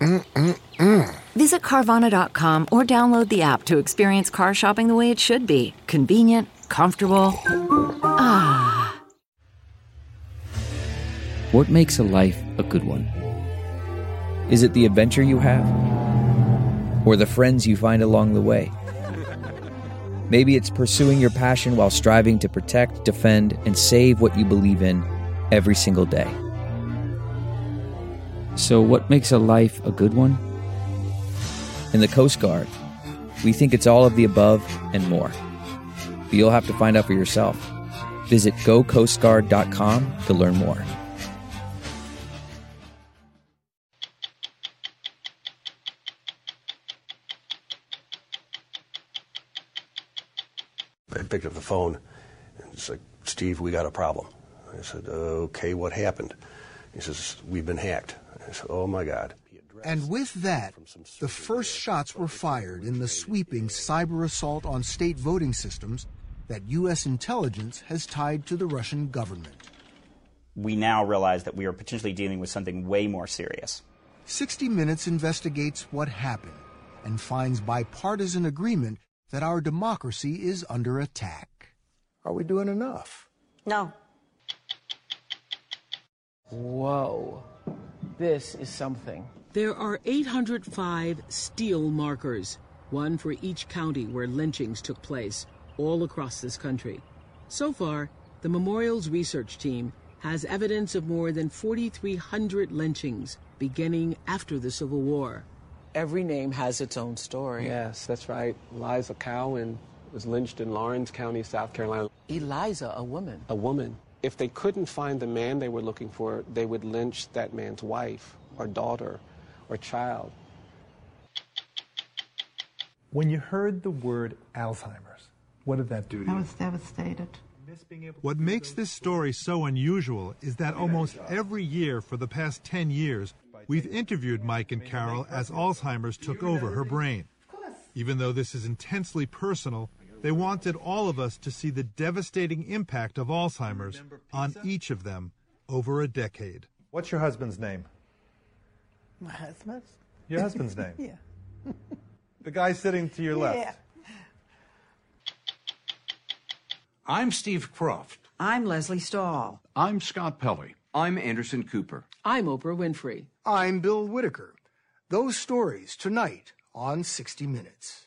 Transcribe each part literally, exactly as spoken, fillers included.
Mm-mm-mm. Visit Carvana dot com or download the app to experience car shopping the way it should be. Convenient, comfortable. Ah. What makes a life a good one? Is it the adventure you have? Or the friends you find along the way? Maybe it's pursuing your passion while striving to protect, defend, and save what you believe in every single day. So what makes a life a good one? In the Coast Guard, we think it's all of the above and more. But you'll have to find out for yourself. Visit go coast guard dot com to learn more. I picked up the phone and it's like, "Steve, we got a problem." I said, "Okay, what happened?" He says, "We've been hacked." I said, "Oh, my God." And with that, the first shots were fired in the sweeping cyber assault on state voting systems that U S intelligence has tied to the Russian government. We now realize that we are potentially dealing with something way more serious. sixty Minutes investigates what happened and finds bipartisan agreement that our democracy is under attack. Are we doing enough? No. Whoa, this is something. There are eight hundred five steel markers, one for each county where lynchings took place, all across this country. So far, the memorial's research team has evidence of more than four thousand three hundred lynchings beginning after the Civil War. Every name has its own story. Yes, that's right. Eliza Cowan was lynched in Lawrence County, South Carolina. Eliza, a woman. A woman. If they couldn't find the man they were looking for, they would lynch that man's wife or daughter or child. When you heard the word Alzheimer's, what did that do to you? I was devastated. What makes this story so unusual is that almost every year for the past ten years, we've interviewed Mike and Carol as Alzheimer's took over her brain. Even though this is intensely personal, they wanted all of us to see the devastating impact of Alzheimer's on each of them over a decade. What's your husband's name? My husband's? Your husband's name? Yeah. The guy sitting to your yeah. left. I'm Steve Croft. I'm Leslie Stahl. I'm Scott Pelley. I'm Anderson Cooper. I'm Oprah Winfrey. I'm Bill Whitaker. Those stories tonight on sixty Minutes.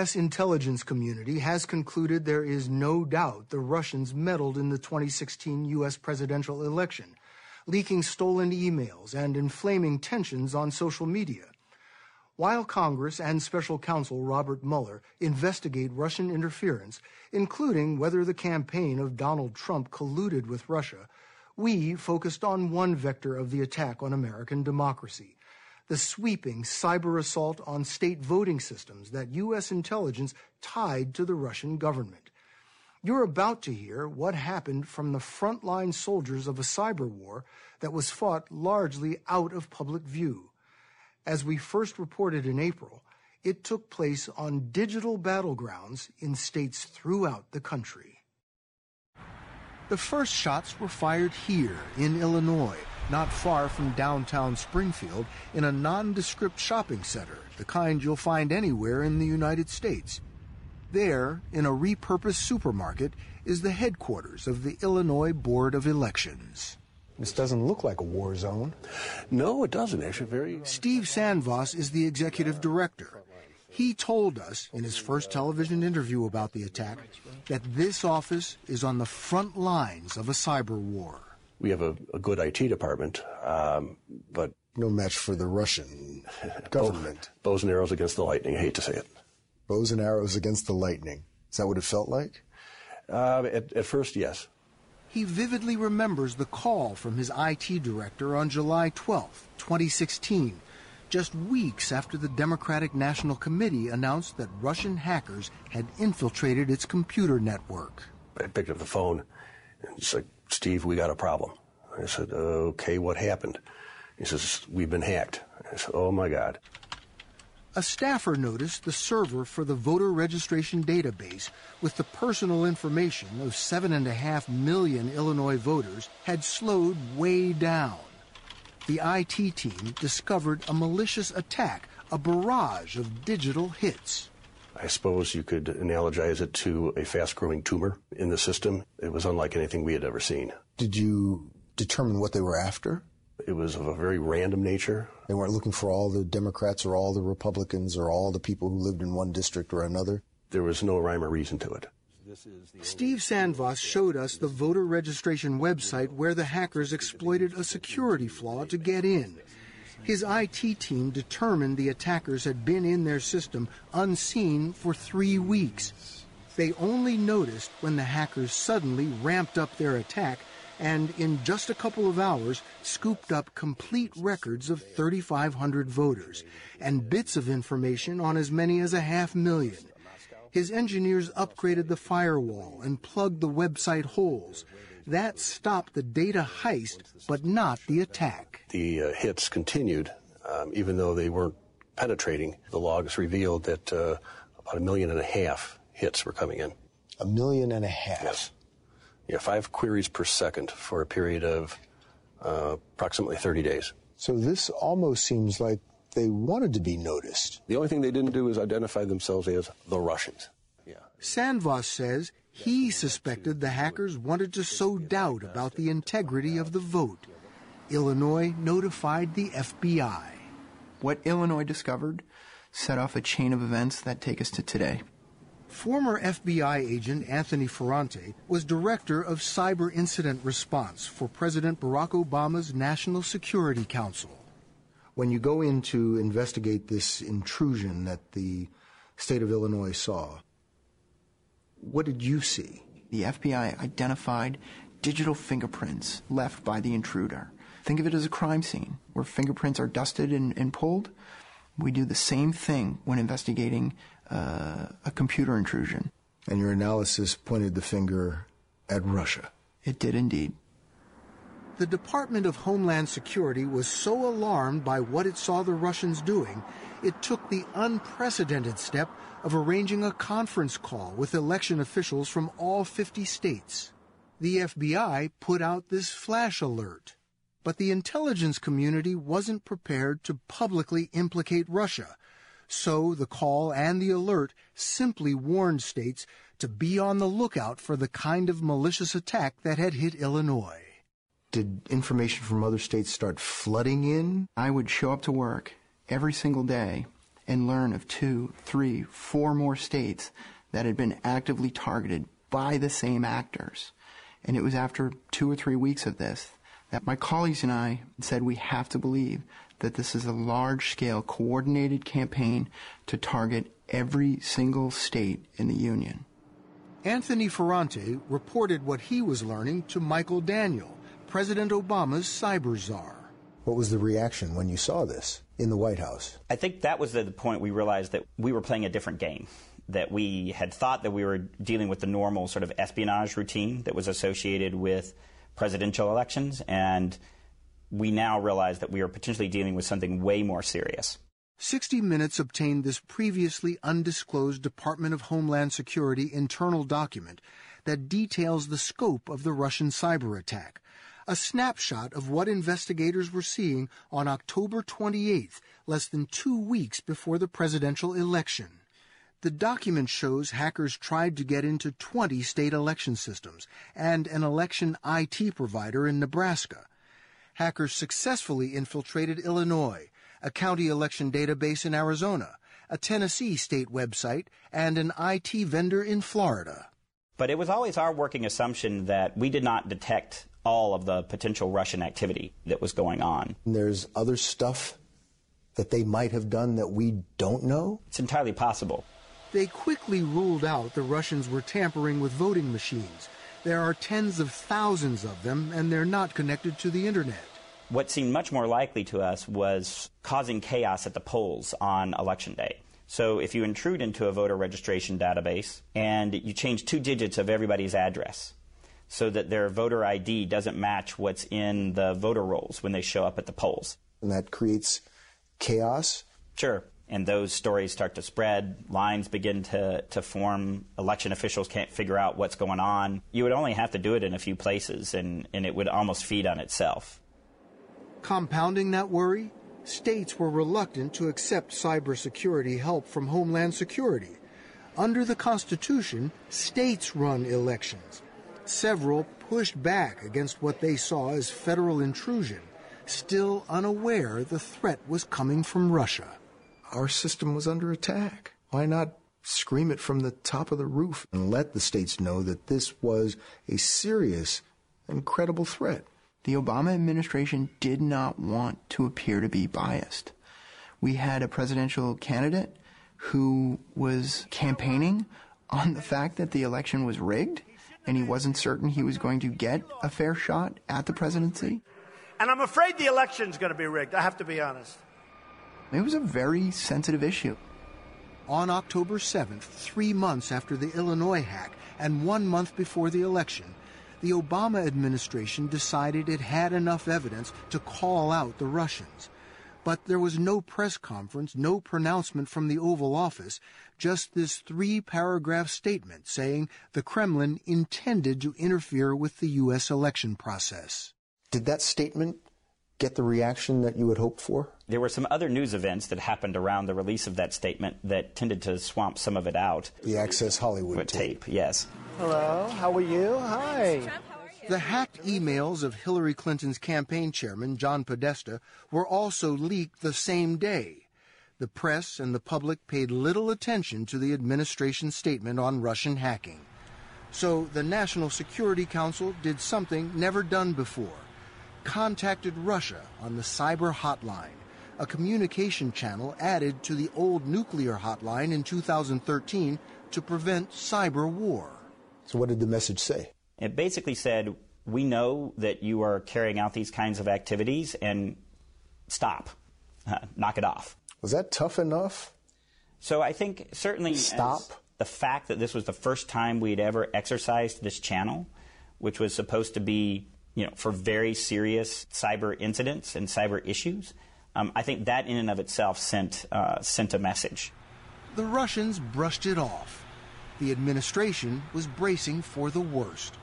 U S intelligence community has concluded there is no doubt the Russians meddled in the twenty sixteen U S presidential election, leaking stolen emails and inflaming tensions on social media. While Congress and Special Counsel Robert Mueller investigate Russian interference, including whether the campaign of Donald Trump colluded with Russia, we focused on one vector of the attack on American democracy: the sweeping cyber assault on state voting systems that U S intelligence tied to the Russian government. You're about to hear what happened from the frontline soldiers of a cyber war that was fought largely out of public view. As we first reported in April, it took place on digital battlegrounds in states throughout the country. The first shots were fired here in Illinois, not far from downtown Springfield, in a nondescript shopping center, the kind you'll find anywhere in the United States. There, in a repurposed supermarket, is the headquarters of the Illinois Board of Elections. This doesn't look like a war zone. No, it doesn't. Actually, very. Steve Sandvoss is the executive director. He told us in his first television interview about the attack that this office is on the front lines of a cyber war. We have a, a good I T department, um, but... no match for the Russian government. Bows, bows and arrows against the lightning. I hate to say it. Bows and arrows against the lightning. Is that what it felt like? Uh, at, at first, yes. He vividly remembers the call from his I T director on July twelfth, twenty sixteen, just weeks after the Democratic National Committee announced that Russian hackers had infiltrated its computer network. I picked up the phone and said, "Steve, we got a problem." I said, "Okay, what happened?" He says, "We've been hacked." I said, "Oh, my God." A staffer noticed the server for the voter registration database with the personal information of seven and a half million Illinois voters had slowed way down. The I T team discovered a malicious attack, a barrage of digital hits. I suppose you could analogize it to a fast-growing tumor in the system. It was unlike anything we had ever seen. Did you determine what they were after? It was of a very random nature. They weren't looking for all the Democrats or all the Republicans or all the people who lived in one district or another. There was no rhyme or reason to it. Steve Sandvoss showed us the voter registration website where the hackers exploited a security flaw to get in. His I T team determined the attackers had been in their system unseen for three weeks. They only noticed when the hackers suddenly ramped up their attack and, in just a couple of hours, scooped up complete records of thirty-five hundred voters and bits of information on as many as a half million. His engineers upgraded the firewall and plugged the website holes. That stopped the data heist, but not the attack. The uh, hits continued, um, even though they weren't penetrating. The logs revealed that uh, about a million and a half hits were coming in. A million and a half? Yes. Yeah, five queries per second for a period of uh, approximately thirty days. So this almost seems like they wanted to be noticed. The only thing they didn't do is identify themselves as the Russians. Yeah. Sandvoss says he suspected the hackers wanted to sow doubt about the integrity of the vote. Illinois notified the F B I. What Illinois discovered set off a chain of events that take us to today. Former F B I agent Anthony Ferrante was director of cyber incident response for President Barack Obama's National Security Council. When you go in to investigate this intrusion that the state of Illinois saw, what did you see? The F B I identified digital fingerprints left by the intruder. Think of it as a crime scene where fingerprints are dusted and, and pulled. We do the same thing when investigating uh, a computer intrusion. And your analysis pointed the finger at Russia. It did indeed. The Department of Homeland Security was so alarmed by what it saw the Russians doing, it took the unprecedented step of arranging a conference call with election officials from all fifty states. The F B I put out this flash alert, but the intelligence community wasn't prepared to publicly implicate Russia, so the call and the alert simply warned states to be on the lookout for the kind of malicious attack that had hit Illinois. Did information from other states start flooding in? I would show up to work every single day and learn of two, three, four more states that had been actively targeted by the same actors. And it was after two or three weeks of this that my colleagues and I said we have to believe that this is a large-scale coordinated campaign to target every single state in the Union. Anthony Ferrante reported what he was learning to Michael Daniel, President Obama's cyber czar. What was the reaction when you saw this in the White House? I think that was the point we realized that we were playing a different game, that we had thought that we were dealing with the normal sort of espionage routine that was associated with presidential elections, and we now realize that we are potentially dealing with something way more serious. sixty minutes obtained this previously undisclosed Department of Homeland Security internal document that details the scope of the Russian cyber attack, a snapshot of what investigators were seeing on October twenty-eighth, less than two weeks before the presidential election. The document shows hackers tried to get into twenty state election systems and an election I T provider in Nebraska. Hackers successfully infiltrated Illinois, a county election database in Arizona, a Tennessee state website, and an I T vendor in Florida. But it was always our working assumption that we did not detect all of the potential Russian activity that was going on. There's other stuff that they might have done that we don't know? It's entirely possible. They quickly ruled out the Russians were tampering with voting machines. There are tens of thousands of them, and they're not connected to the Internet. What seemed much more likely to us was causing chaos at the polls on Election Day. So if you intrude into a voter registration database and you change two digits of everybody's address so that their voter I D doesn't match what's in the voter rolls when they show up at the polls. And that creates chaos? Sure. And those stories start to spread, lines begin to, to form, election officials can't figure out what's going on. You would only have to do it in a few places, and, and it would almost feed on itself. Compounding that worry, states were reluctant to accept cybersecurity help from Homeland Security. Under the Constitution, states run elections. Several pushed back against what they saw as federal intrusion, still unaware the threat was coming from Russia. Our system was under attack. Why not scream it from the top of the roof and let the states know that this was a serious and credible threat? The Obama administration did not want to appear to be biased. We had a presidential candidate who was campaigning on the fact that the election was rigged and he wasn't certain he was going to get a fair shot at the presidency. And I'm afraid the election's going to be rigged, I have to be honest. It was a very sensitive issue. On October seventh, three months after the Illinois hack and one month before the election, the Obama administration decided it had enough evidence to call out the Russians. But there was no press conference, no pronouncement from the Oval Office, just this three-paragraph statement saying the Kremlin intended to interfere with the U S election process. Did that statement get the reaction that you would hope for? There were some other news events that happened around the release of that statement that tended to swamp some of it out. The Access Hollywood tape. tape. Yes. Hello, how are you? Hi. Trump, how are you? The hacked emails of Hillary Clinton's campaign chairman, John Podesta, were also leaked the same day. The press and the public paid little attention to the administration's statement on Russian hacking. So the National Security Council did something never done before. Contacted Russia on the cyber hotline, a communication channel added to the old nuclear hotline in two thousand thirteen to prevent cyber war. So what did the message say? It basically said, we know that you are carrying out these kinds of activities and stop, uh, knock it off. Was that tough enough? So I think certainly stop. The fact that this was the first time we'd ever exercised this channel, which was supposed to be you know, for very serious cyber incidents and cyber issues, um, I think that in and of itself sent, uh, sent a message. The Russians brushed it off. The administration was bracing for the worst.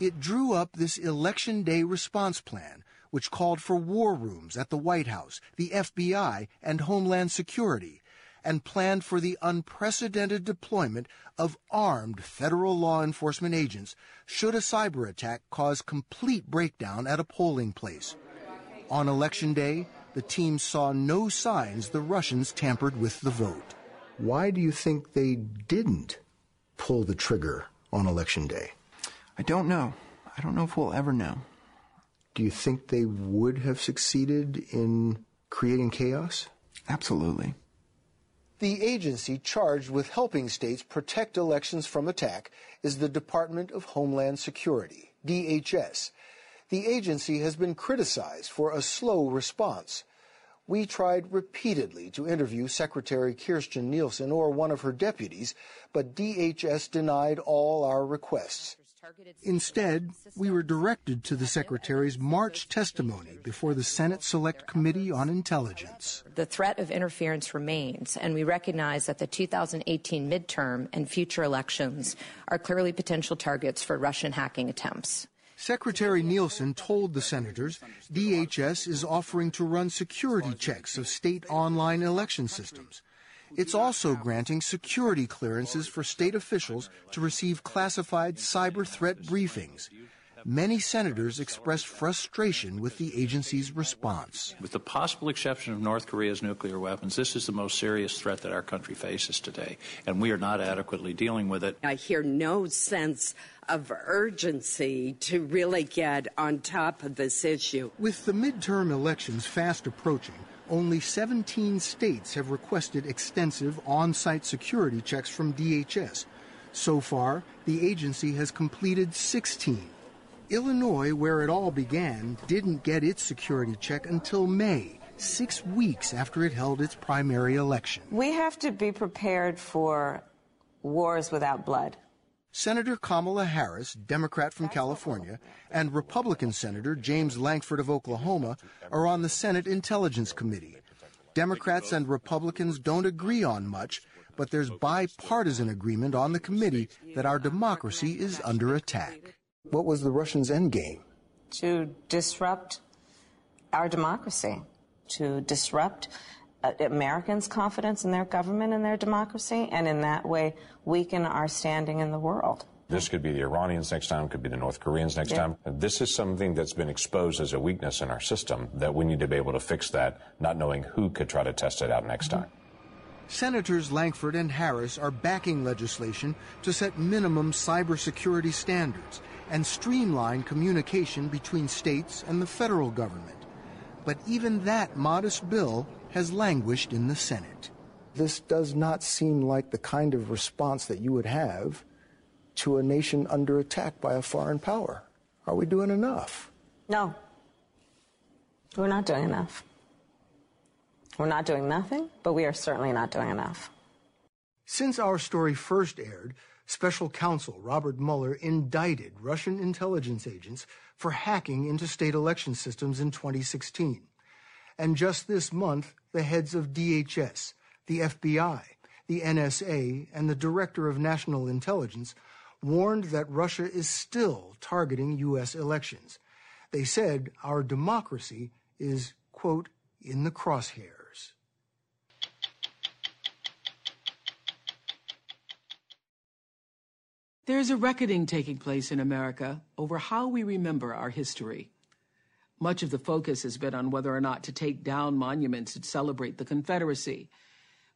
It drew up this Election Day response plan, which called for war rooms at the White House, the F B I, and Homeland Security, and planned for the unprecedented deployment of armed federal law enforcement agents should a cyber attack cause complete breakdown at a polling place. On Election Day, the team saw no signs the Russians tampered with the vote. Why do you think they didn't pull the trigger on Election Day? I don't know. I don't know if we'll ever know. Do you think they would have succeeded in creating chaos? Absolutely. The agency charged with helping states protect elections from attack is the Department of Homeland Security, D H S. The agency has been criticized for a slow response. We tried repeatedly to interview Secretary Kirstjen Nielsen or one of her deputies, but D H S denied all our requests. Instead, we were directed to the Secretary's March testimony before the Senate Select Committee on Intelligence. The threat of interference remains, and we recognize that the two thousand eighteen midterm and future elections are clearly potential targets for Russian hacking attempts. Secretary Nielsen told the senators D H S is offering to run security checks of state online election systems. It's also granting security clearances for state officials to receive classified cyber threat briefings. Many senators expressed frustration with the agency's response. With the possible exception of North Korea's nuclear weapons, this is the most serious threat that our country faces today, and we are not adequately dealing with it. I hear no sense of urgency to really get on top of this issue. With the midterm elections fast approaching, only seventeen states have requested extensive on-site security checks from D H S. So far, the agency has completed sixteen. Illinois, where it all began, didn't get its security check until May, six weeks after it held its primary election. We have to be prepared for wars without blood. Senator Kamala Harris, Democrat from California, and Republican Senator James Lankford of Oklahoma are on the Senate Intelligence Committee. Democrats and Republicans don't agree on much, but there's bipartisan agreement on the committee that our democracy is under attack. What was the Russians' end game? To disrupt our democracy, to disrupt uh, Americans' confidence in their government and their democracy, and in that way weaken our standing in the world. This could be the Iranians next time, could be the North Koreans next yeah. time. This is something that's been exposed as a weakness in our system, that we need to be able to fix that, not knowing who could try to test it out next time. Senators Lankford and Harris are backing legislation to set minimum cybersecurity standards and streamline communication between states and the federal government. But even that modest bill has languished in the Senate. This does not seem like the kind of response that you would have to a nation under attack by a foreign power. Are we doing enough? No. We're not doing enough. We're not doing nothing, but we are certainly not doing enough. Since our story first aired, Special Counsel Robert Mueller indicted Russian intelligence agents for hacking into state election systems in twenty sixteen. And just this month, the heads of D H S, the F B I, the N S A, and the Director of National Intelligence warned that Russia is still targeting U S elections. They said our democracy is, quote, in the crosshairs. There is a reckoning taking place in America over how we remember our history. Much of the focus has been on whether or not to take down monuments that celebrate the Confederacy.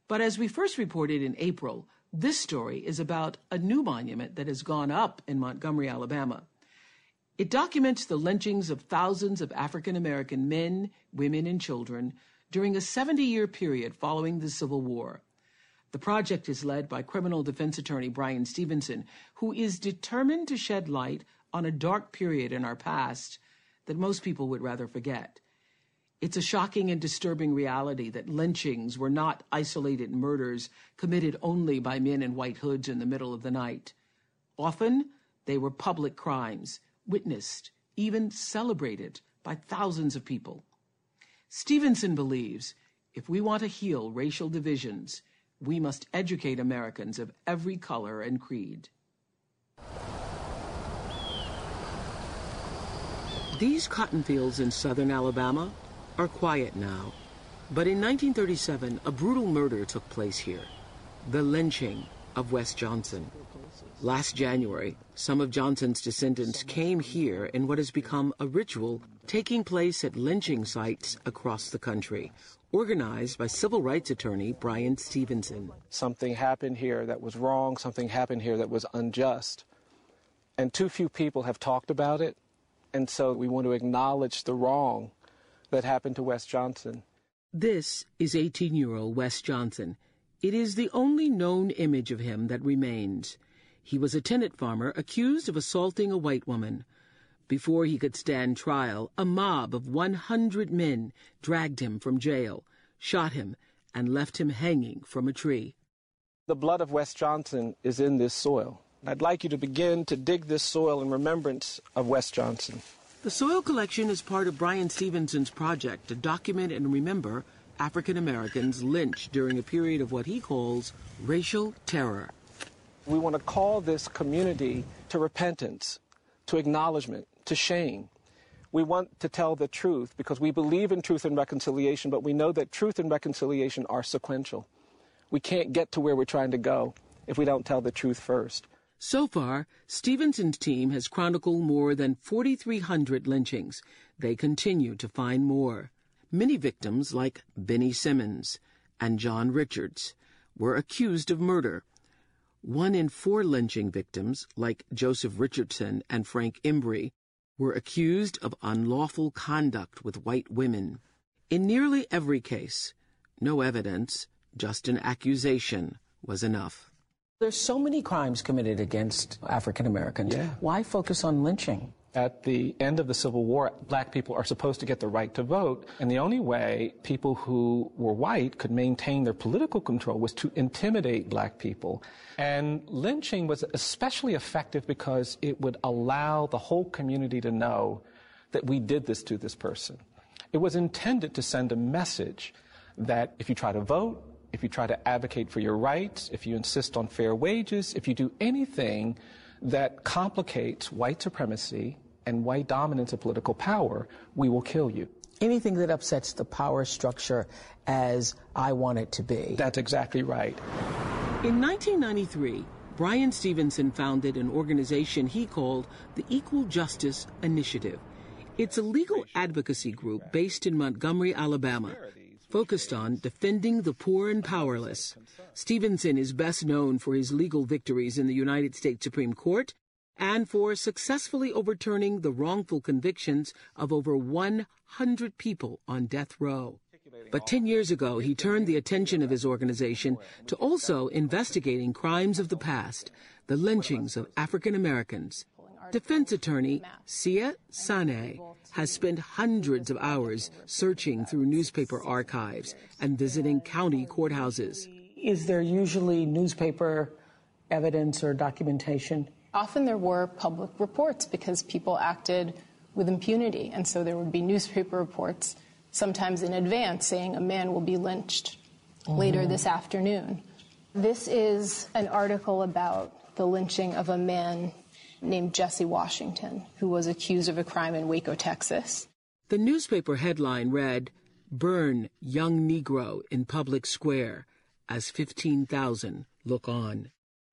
But as we first reported in April, this story is about a new monument that has gone up in Montgomery, Alabama. It documents the lynchings of thousands of African-American men, women, and children during a seventy-year period following the Civil War. The project is led by criminal defense attorney Bryan Stevenson, who is determined to shed light on a dark period in our past that most people would rather forget. It's a shocking and disturbing reality that lynchings were not isolated murders committed only by men in white hoods in the middle of the night. Often, they were public crimes, witnessed, even celebrated by thousands of people. Stevenson believes if we want to heal racial divisions, we must educate Americans of every color and creed. These cotton fields in southern Alabama are quiet now, but in nineteen thirty-seven, a brutal murder took place here, the lynching of Wes Johnson. Last January, some of Johnson's descendants came here in what has become a ritual taking place at lynching sites across the country, organized by civil rights attorney Bryan Stevenson. Something happened here that was wrong, something happened here that was unjust, and too few people have talked about it, and so we want to acknowledge the wrong that happened to Wes Johnson. This is eighteen-year-old Wes Johnson. It is the only known image of him that remains. He was a tenant farmer accused of assaulting a white woman. Before he could stand trial, a mob of one hundred men dragged him from jail, shot him, and left him hanging from a tree. The blood of Wes Johnson is in this soil. I'd like you to begin to dig this soil in remembrance of Wes Johnson. The soil collection is part of Bryan Stevenson's project to document and remember African Americans lynched during a period of what he calls racial terror. We want to call this community to repentance, to acknowledgement, to shame. We want to tell the truth because we believe in truth and reconciliation, but we know that truth and reconciliation are sequential. We can't get to where we're trying to go if we don't tell the truth first. So far, Stevenson's team has chronicled more than four thousand three hundred lynchings. They continue to find more. Many victims, like Benny Simmons and John Richards, were accused of murder. One in four lynching victims, like Joseph Richardson and Frank Embry, were accused of unlawful conduct with white women. In nearly every case, no evidence, just an accusation, was enough. There's so many crimes committed against African Americans. Yeah. Why focus on lynching? At the end of the Civil War, black people are supposed to get the right to vote, and the only way people who were white could maintain their political control was to intimidate black people. And lynching was especially effective because it would allow the whole community to know that we did this to this person. It was intended to send a message that if you try to vote, if you try to advocate for your rights, if you insist on fair wages, if you do anything that complicates white supremacy and white dominance of political power, we will kill you. Anything that upsets the power structure as I want it to be. That's exactly right. In nineteen ninety-three, Bryan Stevenson founded an organization he called the Equal Justice Initiative. It's a legal advocacy group based in Montgomery, Alabama, focused on defending the poor and powerless. Stevenson is best known for his legal victories in the United States Supreme Court and for successfully overturning the wrongful convictions of over one hundred people on death row. But ten years ago, he turned the attention of his organization to also investigating crimes of the past, the lynchings of African Americans. Defense attorney Sia Sane has spent hundreds of hours searching through newspaper archives and visiting county courthouses. Is there usually newspaper evidence or documentation? Often there were public reports because people acted with impunity, and so there would be newspaper reports, sometimes in advance, saying a man will be lynched mm-hmm. later this afternoon. This is an article about the lynching of a man named Jesse Washington, who was accused of a crime in Waco, Texas. The newspaper headline read, "Burn Young Negro in Public Square as fifteen thousand look on."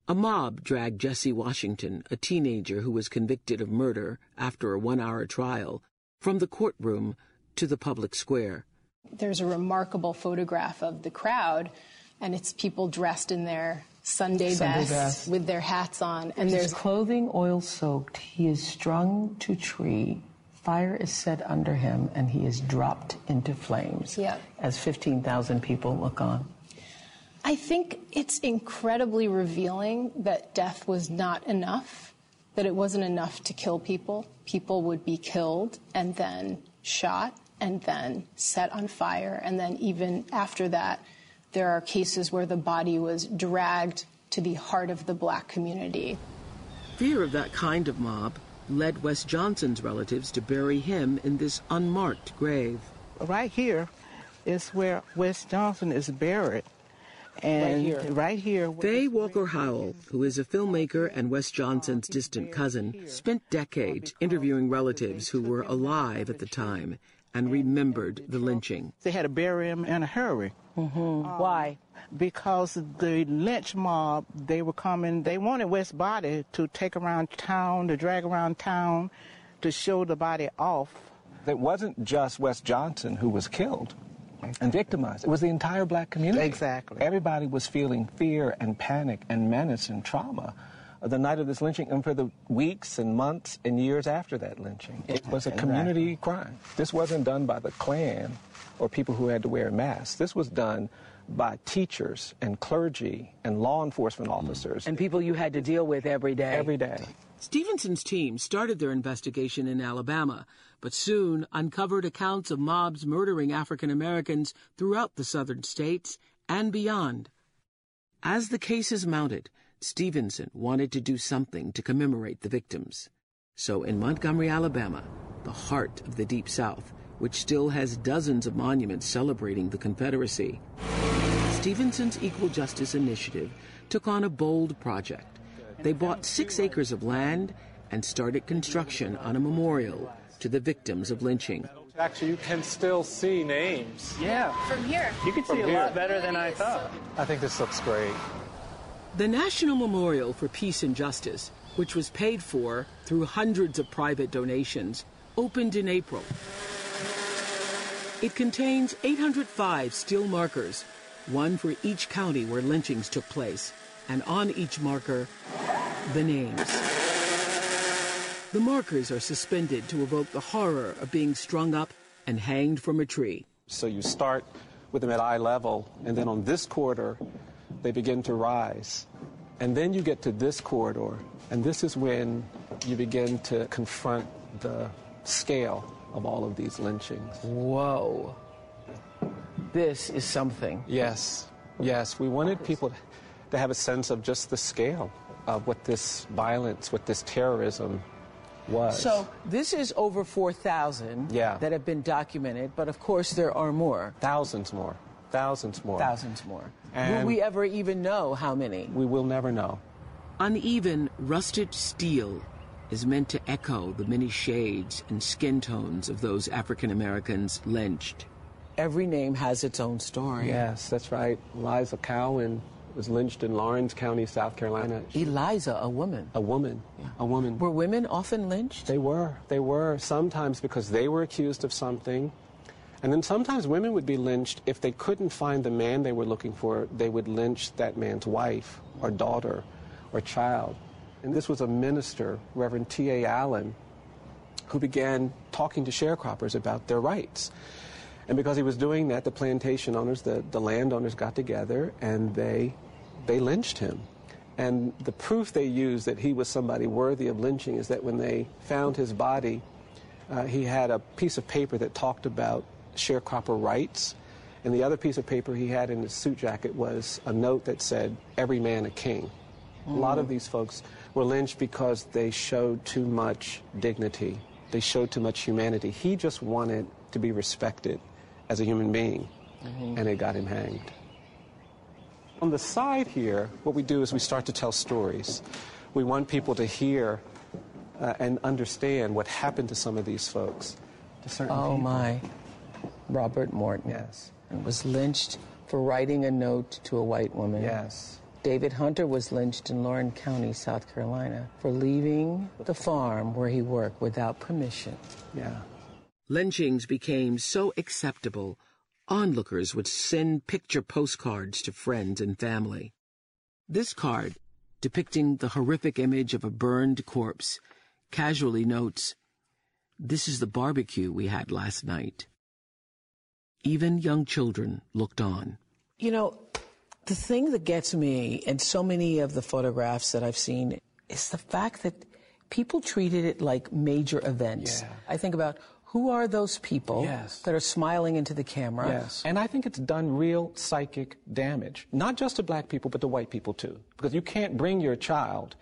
A mob dragged Jesse Washington, a teenager who was convicted of murder after a one-hour trial, from the courtroom to the public square. There's a remarkable photograph of the crowd, and it's people dressed in their Sunday, Sunday best, best with their hats on, and there's his clothing oil soaked. He is strung to tree. Fire is set under him, and he is dropped into flames. Yeah. As fifteen thousand people look on. I think it's incredibly revealing that death was not enough, that it wasn't enough to kill people. People would be killed and then shot and then set on fire, and then even after that, there are cases where the body was dragged to the heart of the black community. Fear of that kind of mob led Wes Johnson's relatives to bury him in this unmarked grave. Right here is where Wes Johnson is buried. And right here. Right here Fay Walker-Howell, who is a filmmaker and Wes Johnson's distant cousin, spent decades interviewing relatives who were alive at the time and remembered the lynching. They had to bury him in a hurry. Mm-hmm. Um, Why? Because the lynch mob, they were coming, they wanted West's body to take around town, to drag around town, to show the body off. It wasn't just Wes Johnson who was killed and victimized. It was the entire black community. Exactly. Everybody was feeling fear and panic and menace and trauma the night of this lynching and for the weeks and months and years after that lynching. It was a community crime. This wasn't done by the Klan or people who had to wear masks. This was done by teachers and clergy and law enforcement officers. And people you had to deal with every day. Every day. Stevenson's team started their investigation in Alabama, but soon uncovered accounts of mobs murdering African Americans throughout the southern states and beyond. As the cases mounted, Stevenson wanted to do something to commemorate the victims. So in Montgomery, Alabama, the heart of the Deep South, which still has dozens of monuments celebrating the Confederacy, Stevenson's Equal Justice Initiative took on a bold project. They bought six acres of land and started construction on a memorial to the victims of lynching. Actually, you can still see names. Yeah. From here. You can see a lot better than I thought. I think this looks great. The National Memorial for Peace and Justice, which was paid for through hundreds of private donations, opened in April. It contains eight hundred five steel markers, one for each county where lynchings took place, and on each marker, the names. The markers are suspended to evoke the horror of being strung up and hanged from a tree. So you start with them at eye level, and then on this corridor, they begin to rise. And then you get to this corridor, and this is when you begin to confront the scale of all of these lynchings. Whoa. This is something. Yes, yes. We wanted people to... to have a sense of just the scale of what this violence, what this terrorism was. So this is over four thousand yeah. that have been documented, but of course there are more. Thousands more, thousands more. Thousands more. And will we ever even know how many? We will never know. Uneven, rusted steel is meant to echo the many shades and skin tones of those African Americans lynched. Every name has its own story. Yes, that's right. Eliza Cowan was lynched in Lawrence County, South Carolina. Eliza, a woman. A woman, yeah. a woman. Were women often lynched? They were, they were, sometimes because they were accused of something. And then sometimes women would be lynched if they couldn't find the man they were looking for, they would lynch that man's wife or daughter or child. And this was a minister, Reverend T A Allen, who began talking to sharecroppers about their rights. And because he was doing that, the plantation owners, the, the landowners got together and they, they lynched him. And the proof they used that he was somebody worthy of lynching is that when they found his body, uh, he had a piece of paper that talked about sharecropper rights. And the other piece of paper he had in his suit jacket was a note that said, "Every man a king." Mm-hmm. A lot of these folks were lynched because they showed too much dignity. They showed too much humanity. He just wanted to be respected as a human being, mm-hmm. and it got him hanged. On the side here, what we do is we start to tell stories. We want people to hear uh, and understand what happened to some of these folks. To certain oh people. my, Robert Morton. Yes. Was lynched for writing a note to a white woman. Yes. David Hunter was lynched in Lawrence County, South Carolina, for leaving the farm where he worked without permission. Yeah. Lynchings became so acceptable, onlookers would send picture postcards to friends and family. This card, depicting the horrific image of a burned corpse, casually notes, "This is the barbecue we had last night." Even young children looked on. You know, the thing that gets me in so many of the photographs that I've seen is the fact that people treated it like major events. Yeah. I think about... who are those people yes. that are smiling into the camera? Yes. And I think it's done real psychic damage, not just to black people, but to white people, too. Because you can't bring your child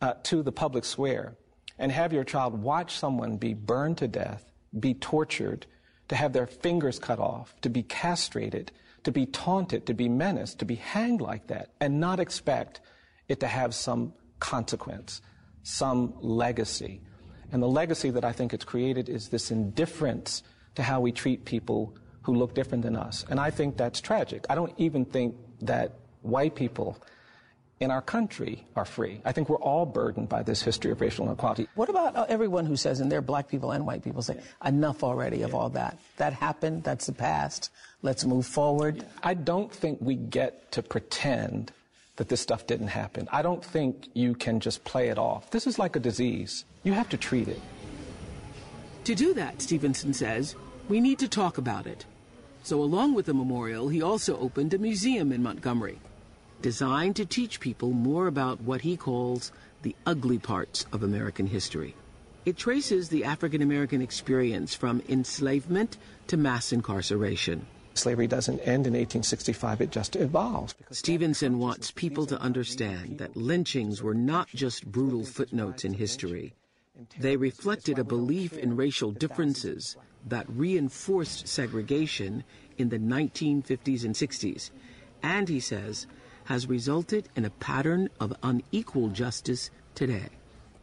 uh, to the public square and have your child watch someone be burned to death, be tortured, to have their fingers cut off, to be castrated, to be taunted, to be menaced, to be hanged like that, and not expect it to have some consequence, some legacy. And the legacy that I think it's created is this indifference to how we treat people who look different than us. And I think that's tragic. I don't even think that white people in our country are free. I think we're all burdened by this history of racial inequality. What about uh, everyone who says, and there are black people and white people, say, yeah. enough already yeah. of all that. That happened, that's the past, let's move forward. Yeah. I don't think we get to pretend that this stuff didn't happen. I don't think you can just play it off. This is like a disease. You have to treat it. To do that, Stevenson says, we need to talk about it. So along with the memorial, he also opened a museum in Montgomery, designed to teach people more about what he calls the ugly parts of American history. It traces the African-American experience from enslavement to mass incarceration. Slavery doesn't end in eighteen sixty-five, it just evolves. Stevenson wants people to understand that lynchings were not just brutal footnotes in history. They reflected a belief in racial differences that reinforced segregation in the nineteen fifties and sixties. And, he says, has resulted in a pattern of unequal justice today.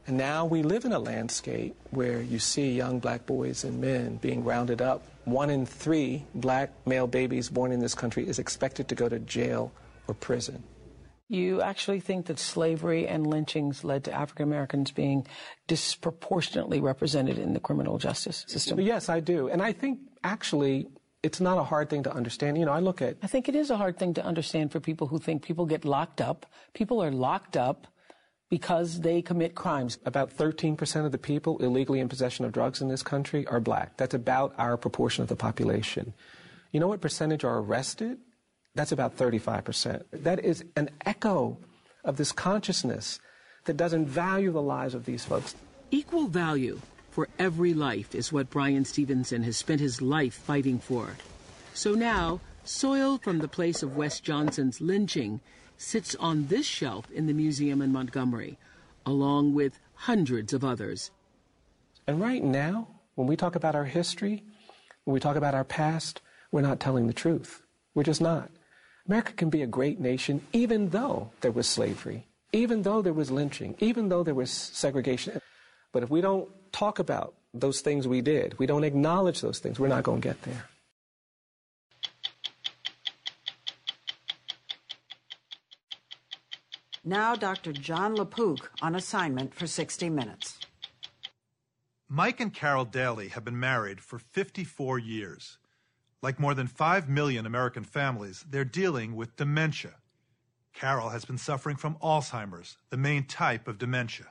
And now we live in a landscape where you see young black boys and men being rounded up. One in three black male babies born in this country is expected to go to jail or prison. You actually think that slavery and lynchings led to African Americans being disproportionately represented in the criminal justice system? Yes, I do. And I think actually it's not a hard thing to understand. You know, I look at... I think it is a hard thing to understand for people who think people get locked up. People are locked up because they commit crimes. About thirteen percent of the people illegally in possession of drugs in this country are black. That's about our proportion of the population. You know what percentage are arrested? That's about thirty-five percent. That is an echo of this consciousness that doesn't value the lives of these folks. Equal value for every life is what Bryan Stevenson has spent his life fighting for. So now, soil from the place of Wes Johnson's lynching sits on this shelf in the museum in Montgomery, along with hundreds of others. And right now, when we talk about our history, when we talk about our past, we're not telling the truth. We're just not. America can be a great nation even though there was slavery, even though there was lynching, even though there was segregation. But if we don't talk about those things we did, we don't acknowledge those things, we're not going to get there. Now Doctor John LaPook on assignment for sixty minutes. Mike and Carol Daly have been married for fifty-four years. Like more than five million American families, they're dealing with dementia. Carol has been suffering from Alzheimer's, the main type of dementia.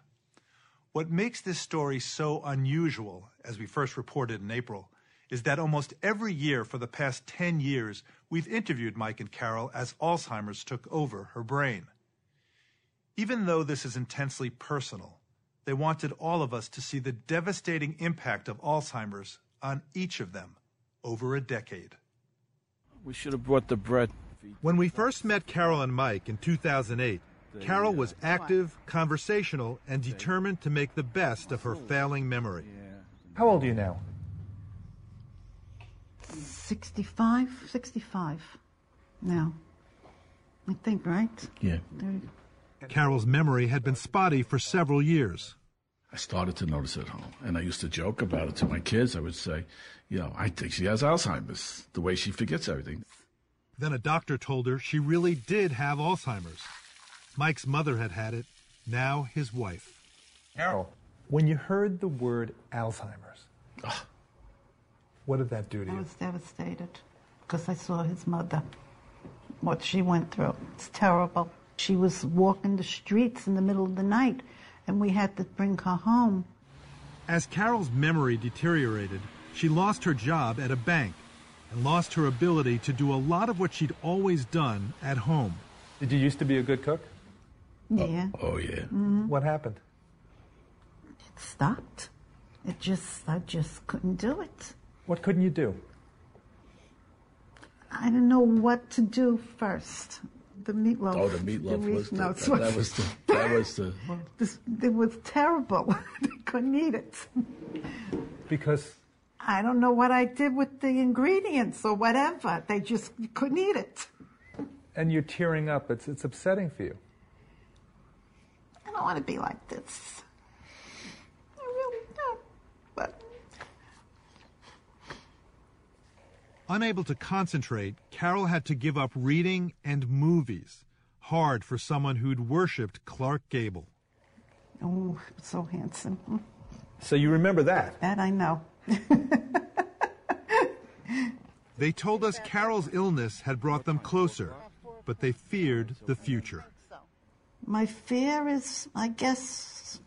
What makes this story so unusual, as we first reported in April, is that almost every year for the past ten years, we've interviewed Mike and Carol as Alzheimer's took over her brain. Even though this is intensely personal, they wanted all of us to see the devastating impact of Alzheimer's on each of them over a decade. We should have brought the bread. When we first met Carol and Mike in two thousand eight, Carol was active, conversational, and determined to make the best of her failing memory. How old are you now? sixty-five, sixty-five now, I think, right? Yeah. Carol's memory had been spotty for several years. I started to notice it at home, and I used to joke about it to my kids. I would say, you know, I think she has Alzheimer's, the way she forgets everything. Then a doctor told her she really did have Alzheimer's. Mike's mother had had it, now his wife. Carol, when you heard the word Alzheimer's, ugh, what did that do to you? I was devastated because I saw his mother, what she went through. It's terrible. She was walking the streets in the middle of the night, and we had to bring her home. As Carol's memory deteriorated, she lost her job at a bank and lost her ability to do a lot of what she'd always done at home. Did you used to be a good cook? Yeah. Oh, oh yeah. Mm-hmm. What happened? It stopped. It just, I just couldn't do it. What couldn't you do? I didn't know what to do first. The meatloaf. Oh, the meatloaf the was, the, no, that, that was the, that was the... This, it was terrible. I couldn't eat it. Because? I don't know what I did with the ingredients or whatever. They just couldn't eat it. And you're tearing up. It's, it's upsetting for you. I don't want to be like this. I really don't. But Unable to concentrate, Carol had to give up reading and movies. Hard for someone who'd worshipped Clark Gable. Oh, so handsome. So you remember that? That I know. They told us Carol's illness had brought them closer, but they feared the future. My fear is, I guess,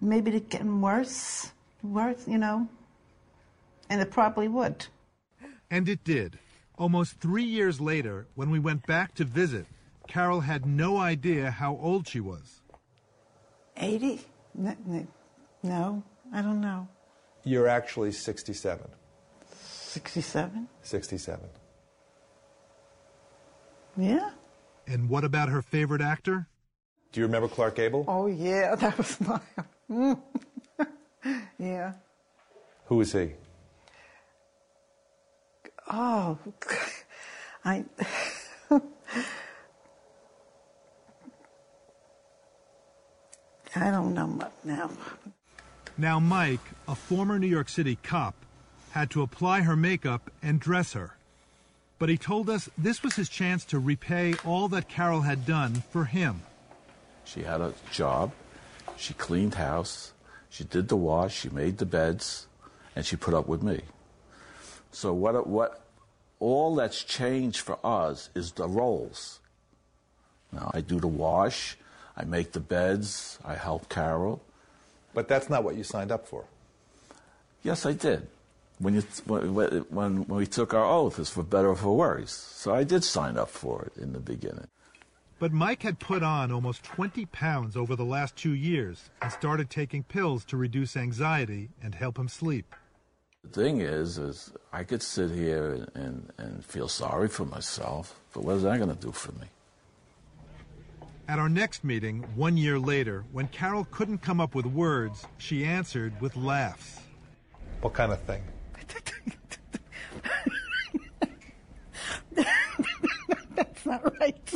maybe it's getting worse, worse, you know, and it probably would. And it did. Almost three years later, when we went back to visit, Carol had no idea how old she was. eighty? No, I don't know. You're actually sixty-seven. sixty-seven? sixty-seven. Yeah. And what about her favorite actor? Do you remember Clark Gable? Oh, yeah, that was my... yeah. Who was he? Oh, I... I don't know much now. Now Mike, a former New York City cop, had to apply her makeup and dress her. But he told us this was his chance to repay all that Carol had done for him. She had a job, she cleaned house, she did the wash, she made the beds, and she put up with me. So what, what, all that's changed for us is the roles. Now I do the wash, I make the beds, I help Carol. But that's not what you signed up for. Yes, I did. When, you, when, when we took our oath, it's for better or for worse. So I did sign up for it in the beginning. But Mike had put on almost twenty pounds over the last two years and started taking pills to reduce anxiety and help him sleep. The thing is, is I could sit here and, and feel sorry for myself, but what is that going to do for me? At our next meeting, one year later, when Carol couldn't come up with words, she answered with laughs. What kind of thing? That's not right.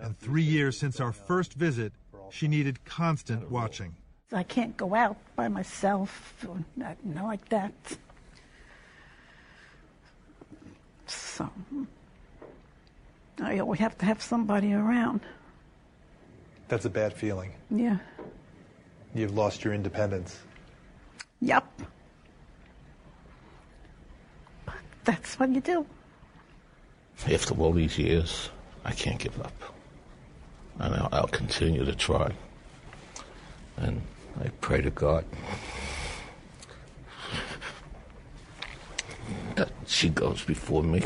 And three years since our first visit, she needed constant watching. I can't go out by myself, or nothing like that. So, I always have to have somebody around. That's a bad feeling. Yeah. You've lost your independence. Yep. But that's what you do. After all these years, I can't give up. And I'll, I'll continue to try. And I pray to God that she goes before me,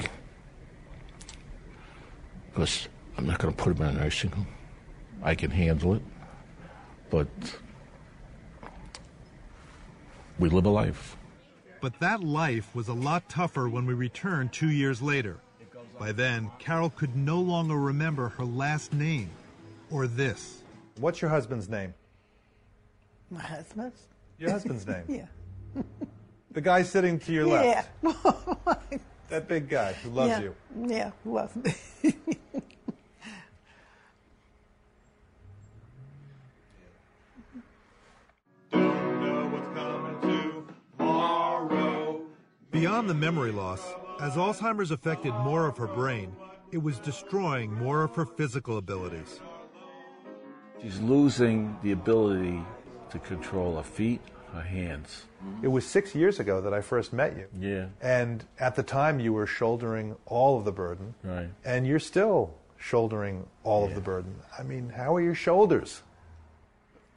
because I'm not going to put him in a nursing home. I can handle it, but we live a life. But that life was a lot tougher when we returned two years later. By then, Carol could no longer remember her last name or this. What's your husband's name? My husband's? Your husband's name? Yeah. The guy sitting to your left? Yeah. That big guy who loves yeah. you? Yeah, who loves me. Don't know what's coming tomorrow. Beyond the memory loss, as Alzheimer's affected more of her brain, it was destroying more of her physical abilities. She's losing the ability to control her feet, her hands. It was six years ago that I first met you. Yeah. And at the time you were shouldering all of the burden. Right. And you're still shouldering all yeah. of the burden. I mean, how are your shoulders?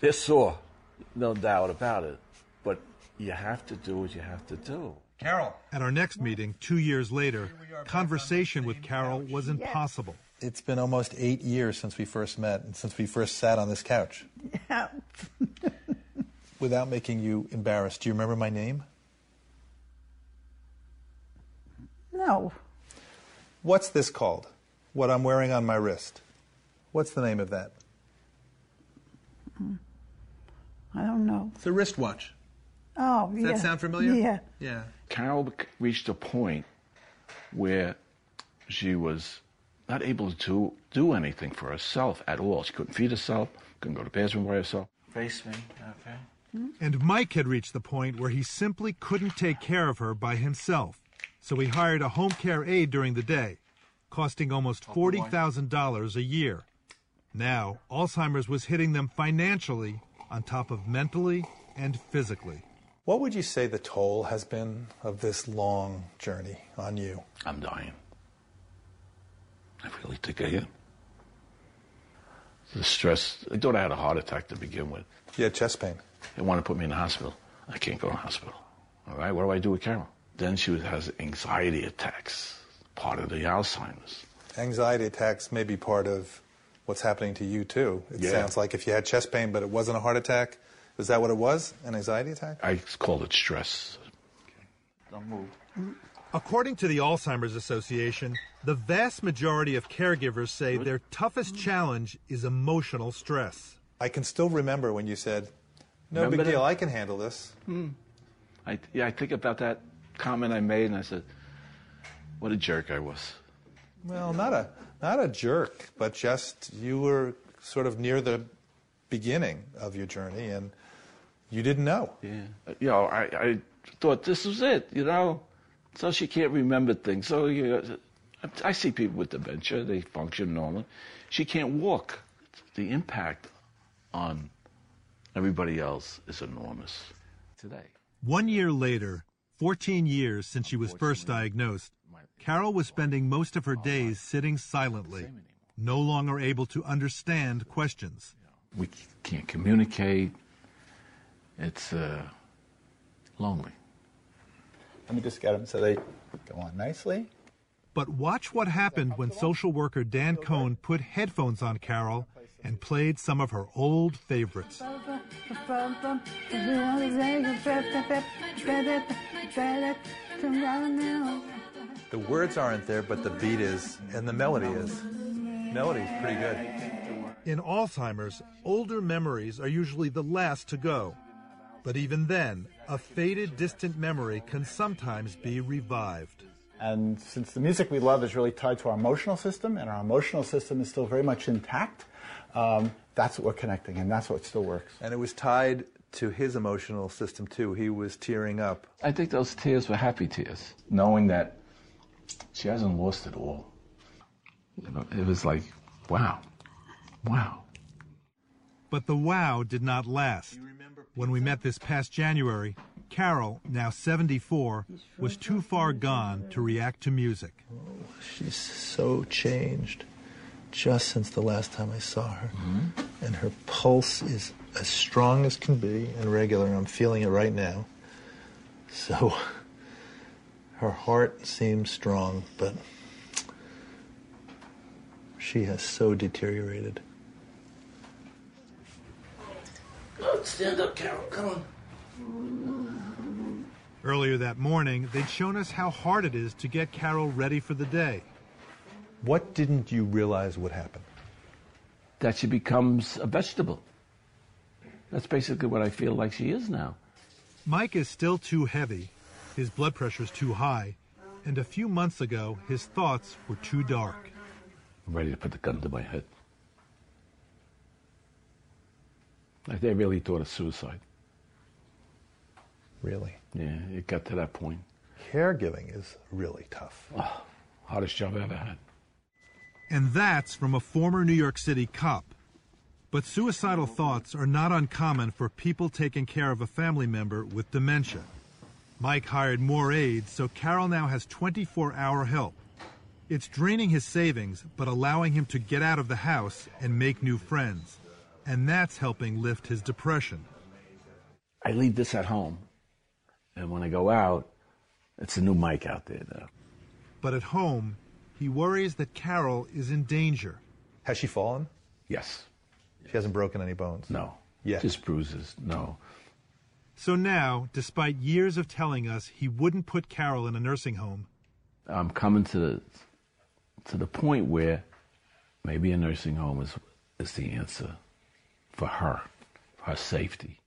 They're sore, no doubt about it. But you have to do what you have to do. Carol. At our next meeting, two years later, conversation with Carol was impossible. It's been almost eight years since we first met and since we first sat on this couch. Yeah. Without making you embarrassed, do you remember my name? No. What's this called? What I'm wearing on my wrist? What's the name of that? I don't know. It's a wristwatch. Oh, yeah. Does that sound familiar? Yeah. Yeah. Carol reached a point where she was not able to do anything for herself at all. She couldn't feed herself, couldn't go to the bathroom by herself. Face me, okay. And Mike had reached the point where he simply couldn't take care of her by himself. So he hired a home care aide during the day, costing almost forty thousand dollars a year. Now, Alzheimer's was hitting them financially on top of mentally and physically. What would you say the toll has been of this long journey on you? I'm dying. I really think I am. The stress. I thought I had a heart attack to begin with. You had chest pain. They want to put me in the hospital. I can't go to the hospital. All right, what do I do with Carol? Then she has anxiety attacks, part of the Alzheimer's. Anxiety attacks may be part of what's happening to you, too. It yeah. sounds like if you had chest pain, but it wasn't a heart attack, is that what it was, an anxiety attack? I called it stress. Okay. Don't move. According to the Alzheimer's Association, the vast majority of caregivers say their toughest challenge is emotional stress. I can still remember when you said, no remember big deal, that? I can handle this. Hmm. I, yeah, I think about that comment I made, and I said, what a jerk I was. Well, not a, not a jerk, but just you were sort of near the beginning of your journey, and you didn't know. Yeah, you know, I, I thought this was it, you know, so she can't remember things. So you know, I see people with dementia, they function normally. She can't walk. The impact on everybody else is enormous today. One year later, fourteen years since she was first diagnosed, Carol was spending most of her days sitting silently, no longer able to understand questions. We can't communicate. It's uh, lonely. Let me just get them so they go on nicely. But watch what happened when social worker Dan Cohn put headphones on Carol and played some of her old favorites. The words aren't there, but the beat is, and the melody is. Melody's pretty good. In Alzheimer's, older memories are usually the last to go. But even then, a faded, distant memory can sometimes be revived. And since the music we love is really tied to our emotional system, and our emotional system is still very much intact, um, that's what we're connecting, and that's what still works. And it was tied to his emotional system, too. He was tearing up. I think those tears were happy tears, knowing that she hasn't lost it all. You know, it was like, wow, wow. But the wow did not last. When we met this past January, Carol, now seventy-four, was too far gone to react to music. Oh, she's so changed just since the last time I saw her. Mm-hmm. And her pulse is as strong as can be and regular. I'm feeling it right now. So her heart seems strong, but she has so deteriorated. Go, stand up, Carol. Come on. Earlier that morning, they'd shown us how hard it is to get Carol ready for the day. What didn't you realize would happen? That she becomes a vegetable. That's basically what I feel like she is now. Mike is still too heavy, his blood pressure's too high, and a few months ago, his thoughts were too dark. I'm ready to put the gun to my head. Like they really thought of suicide. Really? Yeah, it got to that point. Caregiving is really tough. Oh, hardest job I ever had. And that's from a former New York City cop. But suicidal thoughts are not uncommon for people taking care of a family member with dementia. Mike hired more aides, so Carol now has twenty-four hour help. It's draining his savings, but allowing him to get out of the house and make new friends. And that's helping lift his depression. I leave this at home. And when I go out, it's a new Mike out there now. But at home, he worries that Carol is in danger. Has she fallen? Yes. She hasn't broken any bones? No. Yet. Just bruises, no. So now, despite years of telling us he wouldn't put Carol in a nursing home... I'm coming to the, to the point where maybe a nursing home is, is the answer for her, for her safety.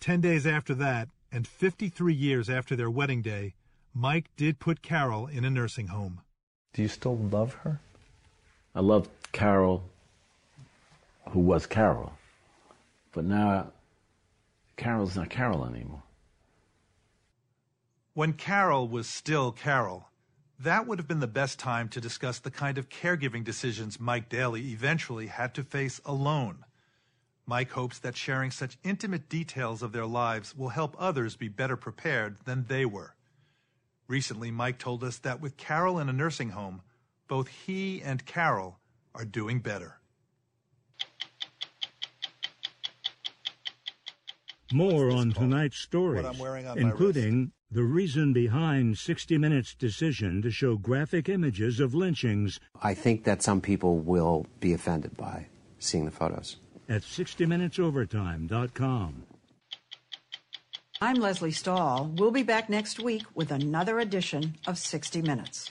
Ten days after that, and fifty-three years after their wedding day, Mike did put Carol in a nursing home. Do you still love her? I loved Carol, who was Carol. But now Carol's not Carol anymore. When Carol was still Carol, that would have been the best time to discuss the kind of caregiving decisions Mike Daly eventually had to face alone. Mike hopes that sharing such intimate details of their lives will help others be better prepared than they were. Recently, Mike told us that with Carol in a nursing home, both he and Carol are doing better. More on tonight's stories, including the reason behind sixty minutes' decision to show graphic images of lynchings. I think that some people will be offended by seeing the photos. At sixty minutes overtime dot com. I'm Leslie Stahl. We'll be back next week with another edition of sixty minutes.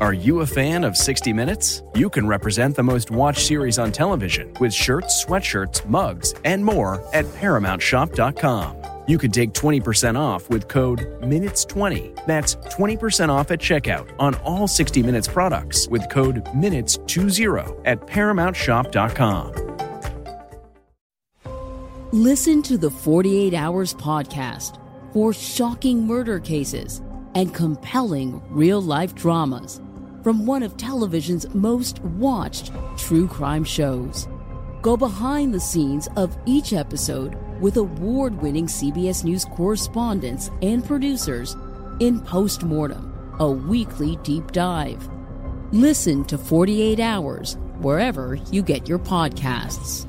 Are you a fan of sixty minutes? You can represent the most watched series on television with shirts, sweatshirts, mugs, and more at Paramount Shop dot com. You can take twenty percent off with code minutes twenty. That's twenty percent off at checkout on all sixty minutes products with code minutes twenty at Paramount Shop dot com. Listen to the forty-eight hours podcast for shocking murder cases and compelling real-life dramas from one of television's most watched true crime shows. Go behind the scenes of each episode with award-winning C B S News correspondents and producers in Postmortem, a weekly deep dive. Listen to forty-eight hours wherever you get your podcasts.